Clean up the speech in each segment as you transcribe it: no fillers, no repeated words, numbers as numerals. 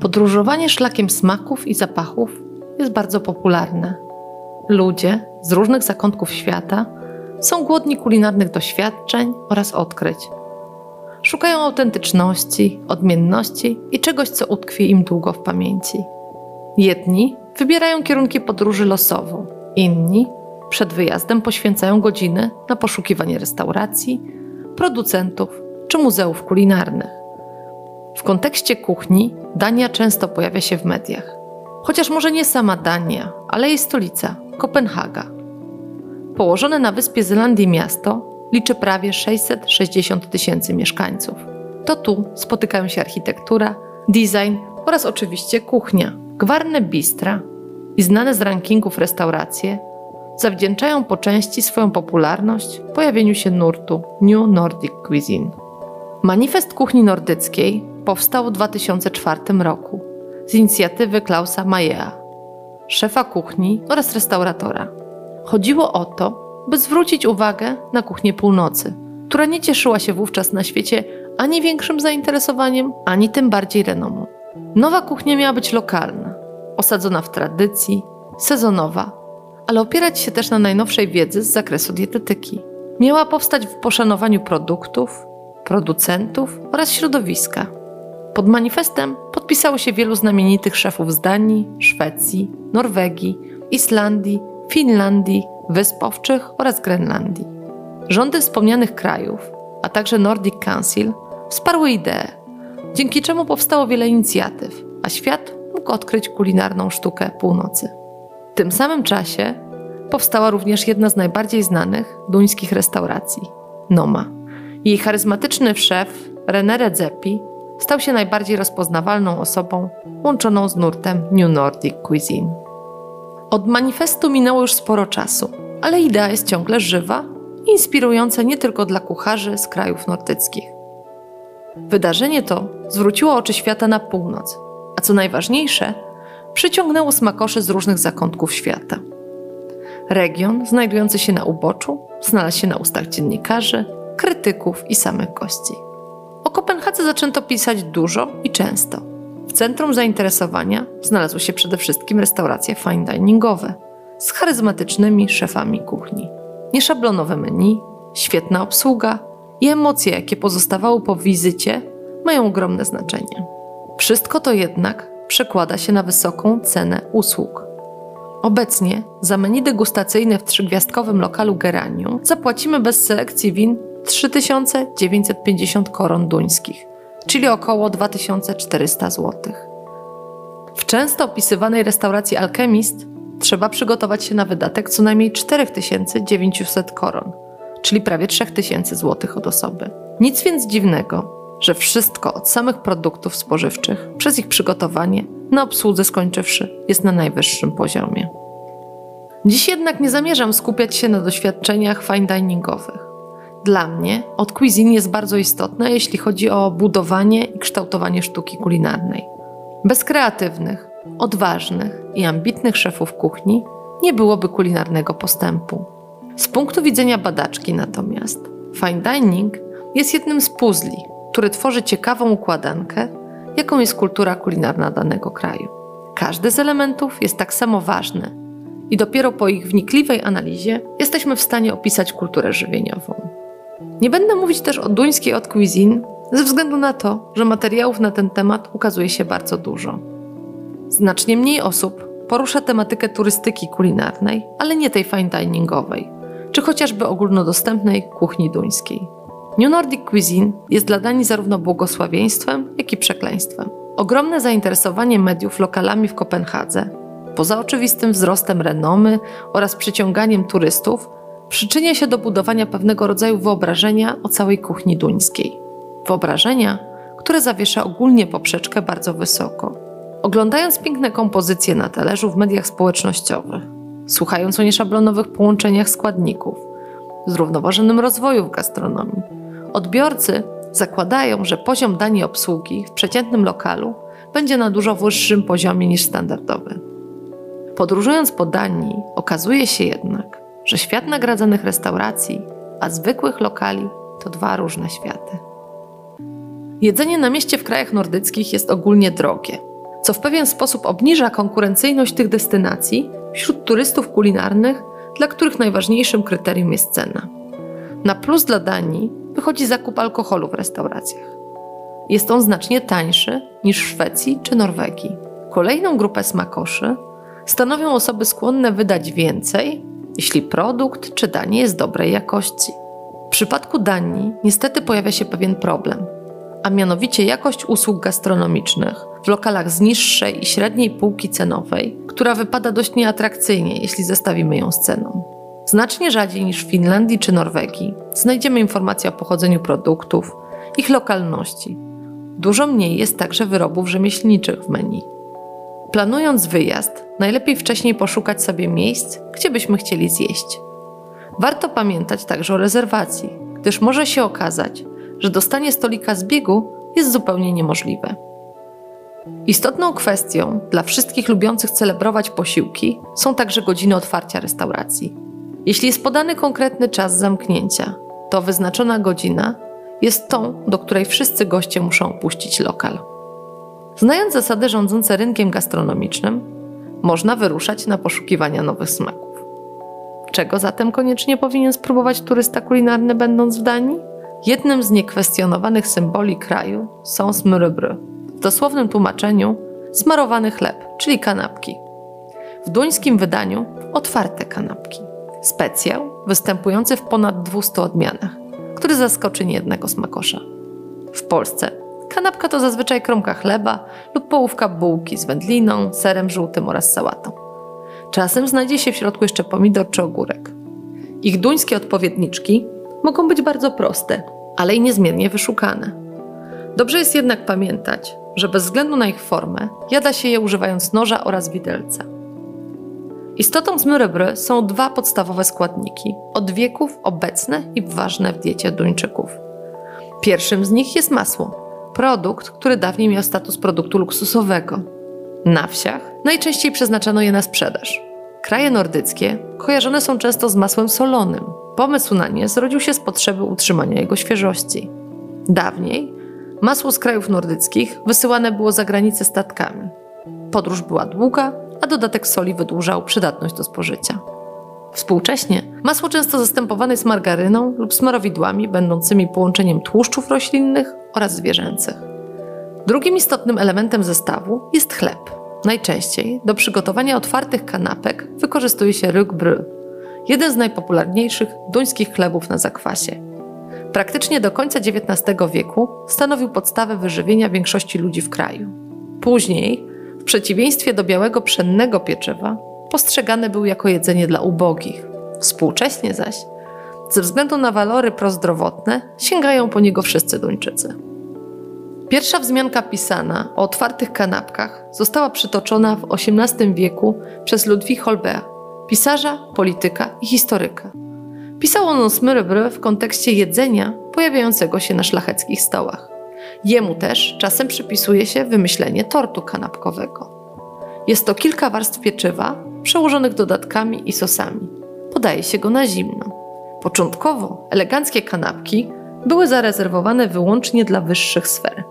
Podróżowanie szlakiem smaków i zapachów jest bardzo popularne. Ludzie z różnych zakątków świata są głodni kulinarnych doświadczeń oraz odkryć. Szukają autentyczności, odmienności i czegoś, co utkwi im długo w pamięci. Jedni wybierają kierunki podróży losowo, inni przed wyjazdem poświęcają godziny na poszukiwanie restauracji, producentów czy muzeów kulinarnych. W kontekście kuchni Dania często pojawia się w mediach. Chociaż może nie sama Dania, ale jej stolica, Kopenhaga. Położone na wyspie Zelandii miasto liczy prawie 660 tysięcy mieszkańców. To tu spotykają się architektura, design oraz oczywiście kuchnia. Gwarne bistra i znane z rankingów restauracje zawdzięczają po części swoją popularność pojawieniu się nurtu New Nordic Cuisine. Manifest kuchni nordyckiej powstał w 2004 roku z inicjatywy Klausa Meyera, szefa kuchni oraz restauratora. Chodziło o to, by zwrócić uwagę na kuchnię północy, która nie cieszyła się wówczas na świecie ani większym zainteresowaniem, ani tym bardziej renomą. Nowa kuchnia miała być lokalna, osadzona w tradycji, sezonowa, ale opierać się też na najnowszej wiedzy z zakresu dietetyki. Miała powstać w poszanowaniu produktów, producentów oraz środowiska. Pod manifestem podpisało się wielu znamienitych szefów z Danii, Szwecji, Norwegii, Islandii, Finlandii, Wysp Owczych oraz Grenlandii. Rządy wspomnianych krajów, a także Nordic Council wsparły ideę, dzięki czemu powstało wiele inicjatyw, a świat mógł odkryć kulinarną sztukę północy. W tym samym czasie powstała również jedna z najbardziej znanych duńskich restauracji – Noma. Jej charyzmatyczny szef René Redzepi stał się najbardziej rozpoznawalną osobą łączoną z nurtem New Nordic Cuisine. Od manifestu minęło już sporo czasu, ale idea jest ciągle żywa i inspirująca nie tylko dla kucharzy z krajów nordyckich. Wydarzenie to zwróciło oczy świata na północ, a co najważniejsze, przyciągnęło smakoszy z różnych zakątków świata. Region znajdujący się na uboczu znalazł się na ustach dziennikarzy, krytyków i samych gości. O Kopenhadze zaczęto pisać dużo i często. W centrum zainteresowania znalazły się przede wszystkim restauracje fine diningowe z charyzmatycznymi szefami kuchni. Nieszablonowe menu, świetna obsługa i emocje, jakie pozostawały po wizycie, mają ogromne znaczenie. Wszystko to jednak przekłada się na wysoką cenę usług. Obecnie za menu degustacyjne w trzygwiazdkowym lokalu Geranium zapłacimy bez selekcji win 3950 koron duńskich, czyli około 2400 zł. W często opisywanej restauracji Alchemist trzeba przygotować się na wydatek co najmniej 4900 koron, czyli prawie 3000 zł od osoby. Nic więc dziwnego, że wszystko od samych produktów spożywczych, przez ich przygotowanie, na obsłudze skończywszy, jest na najwyższym poziomie. Dziś jednak nie zamierzam skupiać się na doświadczeniach fine diningowych. Dla mnie od cuisine jest bardzo istotne, jeśli chodzi o budowanie i kształtowanie sztuki kulinarnej. Bez kreatywnych, odważnych i ambitnych szefów kuchni nie byłoby kulinarnego postępu. Z punktu widzenia badaczki natomiast fine dining jest jednym z puzli, który tworzy ciekawą układankę, jaką jest kultura kulinarna danego kraju. Każdy z elementów jest tak samo ważny i dopiero po ich wnikliwej analizie jesteśmy w stanie opisać kulturę żywieniową. Nie będę mówić też o duńskiej haute cuisine ze względu na to, że materiałów na ten temat ukazuje się bardzo dużo. Znacznie mniej osób porusza tematykę turystyki kulinarnej, ale nie tej fine diningowej, czy chociażby ogólnodostępnej kuchni duńskiej. New Nordic Cuisine jest dla Danii zarówno błogosławieństwem, jak i przekleństwem. Ogromne zainteresowanie mediów lokalami w Kopenhadze, poza oczywistym wzrostem renomy oraz przyciąganiem turystów, przyczynia się do budowania pewnego rodzaju wyobrażenia o całej kuchni duńskiej. Wyobrażenia, które zawiesza ogólnie poprzeczkę bardzo wysoko oglądając piękne kompozycje na talerzu w mediach społecznościowych, słuchając o nieszablonowych połączeniach składników, zrównoważonym rozwoju w gastronomii. Odbiorcy zakładają, że poziom danej obsługi w przeciętnym lokalu będzie na dużo wyższym poziomie niż standardowy. Podróżując po Danii, okazuje się jednak, że świat nagradzanych restauracji, a zwykłych lokali to dwa różne światy. Jedzenie na mieście w krajach nordyckich jest ogólnie drogie, co w pewien sposób obniża konkurencyjność tych destynacji wśród turystów kulinarnych, dla których najważniejszym kryterium jest cena. Na plus dla Danii wychodzi zakup alkoholu w restauracjach. Jest on znacznie tańszy niż w Szwecji czy Norwegii. Kolejną grupę smakoszy stanowią osoby skłonne wydać więcej, jeśli produkt czy danie jest dobrej jakości. W przypadku Danii niestety pojawia się pewien problem, a mianowicie jakość usług gastronomicznych w lokalach z niższej i średniej półki cenowej, która wypada dość nieatrakcyjnie, jeśli zestawimy ją z ceną. Znacznie rzadziej niż w Finlandii czy Norwegii znajdziemy informacje o pochodzeniu produktów, ich lokalności. Dużo mniej jest także wyrobów rzemieślniczych w menu. Planując wyjazd, najlepiej wcześniej poszukać sobie miejsc, gdzie byśmy chcieli zjeść. Warto pamiętać także o rezerwacji, gdyż może się okazać, że dostanie stolika z biegu jest zupełnie niemożliwe. Istotną kwestią dla wszystkich lubiących celebrować posiłki są także godziny otwarcia restauracji. Jeśli jest podany konkretny czas zamknięcia, to wyznaczona godzina jest tą, do której wszyscy goście muszą opuścić lokal. Znając zasady rządzące rynkiem gastronomicznym, można wyruszać na poszukiwania nowych smaków. Czego zatem koniecznie powinien spróbować turysta kulinarny będąc w Danii? Jednym z niekwestionowanych symboli kraju są smørrebrød, w dosłownym tłumaczeniu smarowany chleb, czyli kanapki. W duńskim wydaniu otwarte kanapki. Specjał występujący w ponad 200 odmianach, który zaskoczy niejednego smakosza. W Polsce kanapka to zazwyczaj kromka chleba lub połówka bułki z wędliną, serem żółtym oraz sałatą. Czasem znajdzie się w środku jeszcze pomidor czy ogórek. Ich duńskie odpowiedniczki mogą być bardzo proste, ale i niezmiernie wyszukane. Dobrze jest jednak pamiętać, że bez względu na ich formę jada się je używając noża oraz widelca. Istotą smørrebrød są dwa podstawowe składniki, od wieków obecne i ważne w diecie Duńczyków. Pierwszym z nich jest masło, produkt, który dawniej miał status produktu luksusowego. Na wsiach najczęściej przeznaczano je na sprzedaż. Kraje nordyckie kojarzone są często z masłem solonym. Pomysł na nie zrodził się z potrzeby utrzymania jego świeżości. Dawniej masło z krajów nordyckich wysyłane było za granicę statkami. Podróż była długa, a dodatek soli wydłużał przydatność do spożycia. Współcześnie masło często zastępowane jest margaryną lub smarowidłami będącymi połączeniem tłuszczów roślinnych oraz zwierzęcych. Drugim istotnym elementem zestawu jest chleb. Najczęściej do przygotowania otwartych kanapek wykorzystuje się rugbrød, jeden z najpopularniejszych duńskich chlebów na zakwasie. Praktycznie do końca XIX wieku stanowił podstawę wyżywienia większości ludzi w kraju. Później, w przeciwieństwie do białego pszennego pieczywa, postrzegany był jako jedzenie dla ubogich. Współcześnie zaś, ze względu na walory prozdrowotne, sięgają po niego wszyscy Duńczycy. Pierwsza wzmianka pisana o otwartych kanapkach została przytoczona w XVIII wieku przez Ludwig Holberg, pisarza, polityka i historyka. Pisał on o smørrebrød w kontekście jedzenia pojawiającego się na szlacheckich stołach. Jemu też czasem przypisuje się wymyślenie tortu kanapkowego. Jest to kilka warstw pieczywa przełożonych dodatkami i sosami. Podaje się go na zimno. Początkowo eleganckie kanapki były zarezerwowane wyłącznie dla wyższych sfer.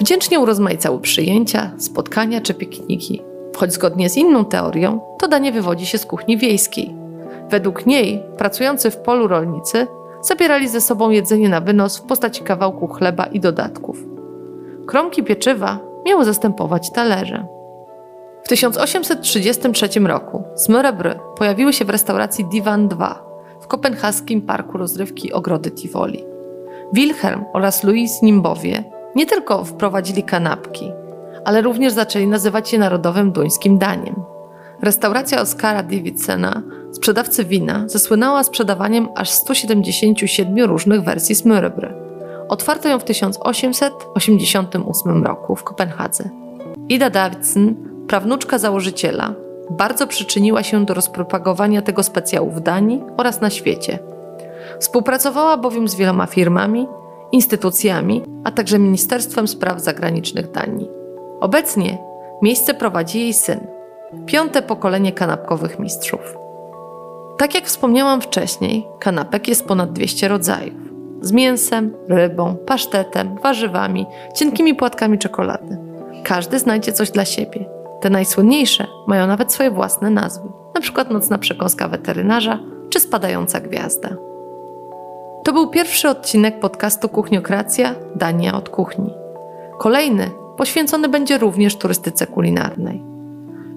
Wdzięcznie urozmaicały przyjęcia, spotkania czy pikniki. Choć zgodnie z inną teorią, to danie wywodzi się z kuchni wiejskiej. Według niej pracujący w polu rolnicy zabierali ze sobą jedzenie na wynos w postaci kawałku chleba i dodatków. Kromki pieczywa miały zastępować talerze. W 1833 roku smørrebrød pojawiły się w restauracji Divan 2 w kopenhaskim parku rozrywki Ogrody Tivoli. Wilhelm oraz Louis Nimbowie nie tylko wprowadzili kanapki, ale również zaczęli nazywać je narodowym duńskim daniem. Restauracja Oscara Davidsena, sprzedawcy wina, zasłynęła sprzedawaniem aż 177 różnych wersji smørrebrød. Otwarto ją w 1888 roku w Kopenhadze. Ida Davidsen, prawnuczka założyciela, bardzo przyczyniła się do rozpropagowania tego specjału w Danii oraz na świecie. Współpracowała bowiem z wieloma firmami, instytucjami, a także Ministerstwem Spraw Zagranicznych Danii. Obecnie miejsce prowadzi jej syn, 5. pokolenie kanapkowych mistrzów. Tak jak wspomniałam wcześniej, kanapek jest ponad 200 rodzajów. Z mięsem, rybą, pasztetem, warzywami, cienkimi płatkami czekolady. Każdy znajdzie coś dla siebie. Te najsłynniejsze mają nawet swoje własne nazwy, np. nocna przekąska weterynarza czy spadająca gwiazda. To był pierwszy odcinek podcastu Kuchniokracja – Dania od kuchni. Kolejny poświęcony będzie również turystyce kulinarnej.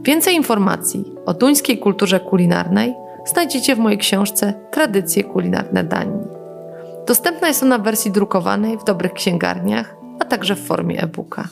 Więcej informacji o duńskiej kulturze kulinarnej znajdziecie w mojej książce Tradycje kulinarne Danii. Dostępna jest ona w wersji drukowanej w dobrych księgarniach, a także w formie e-booka.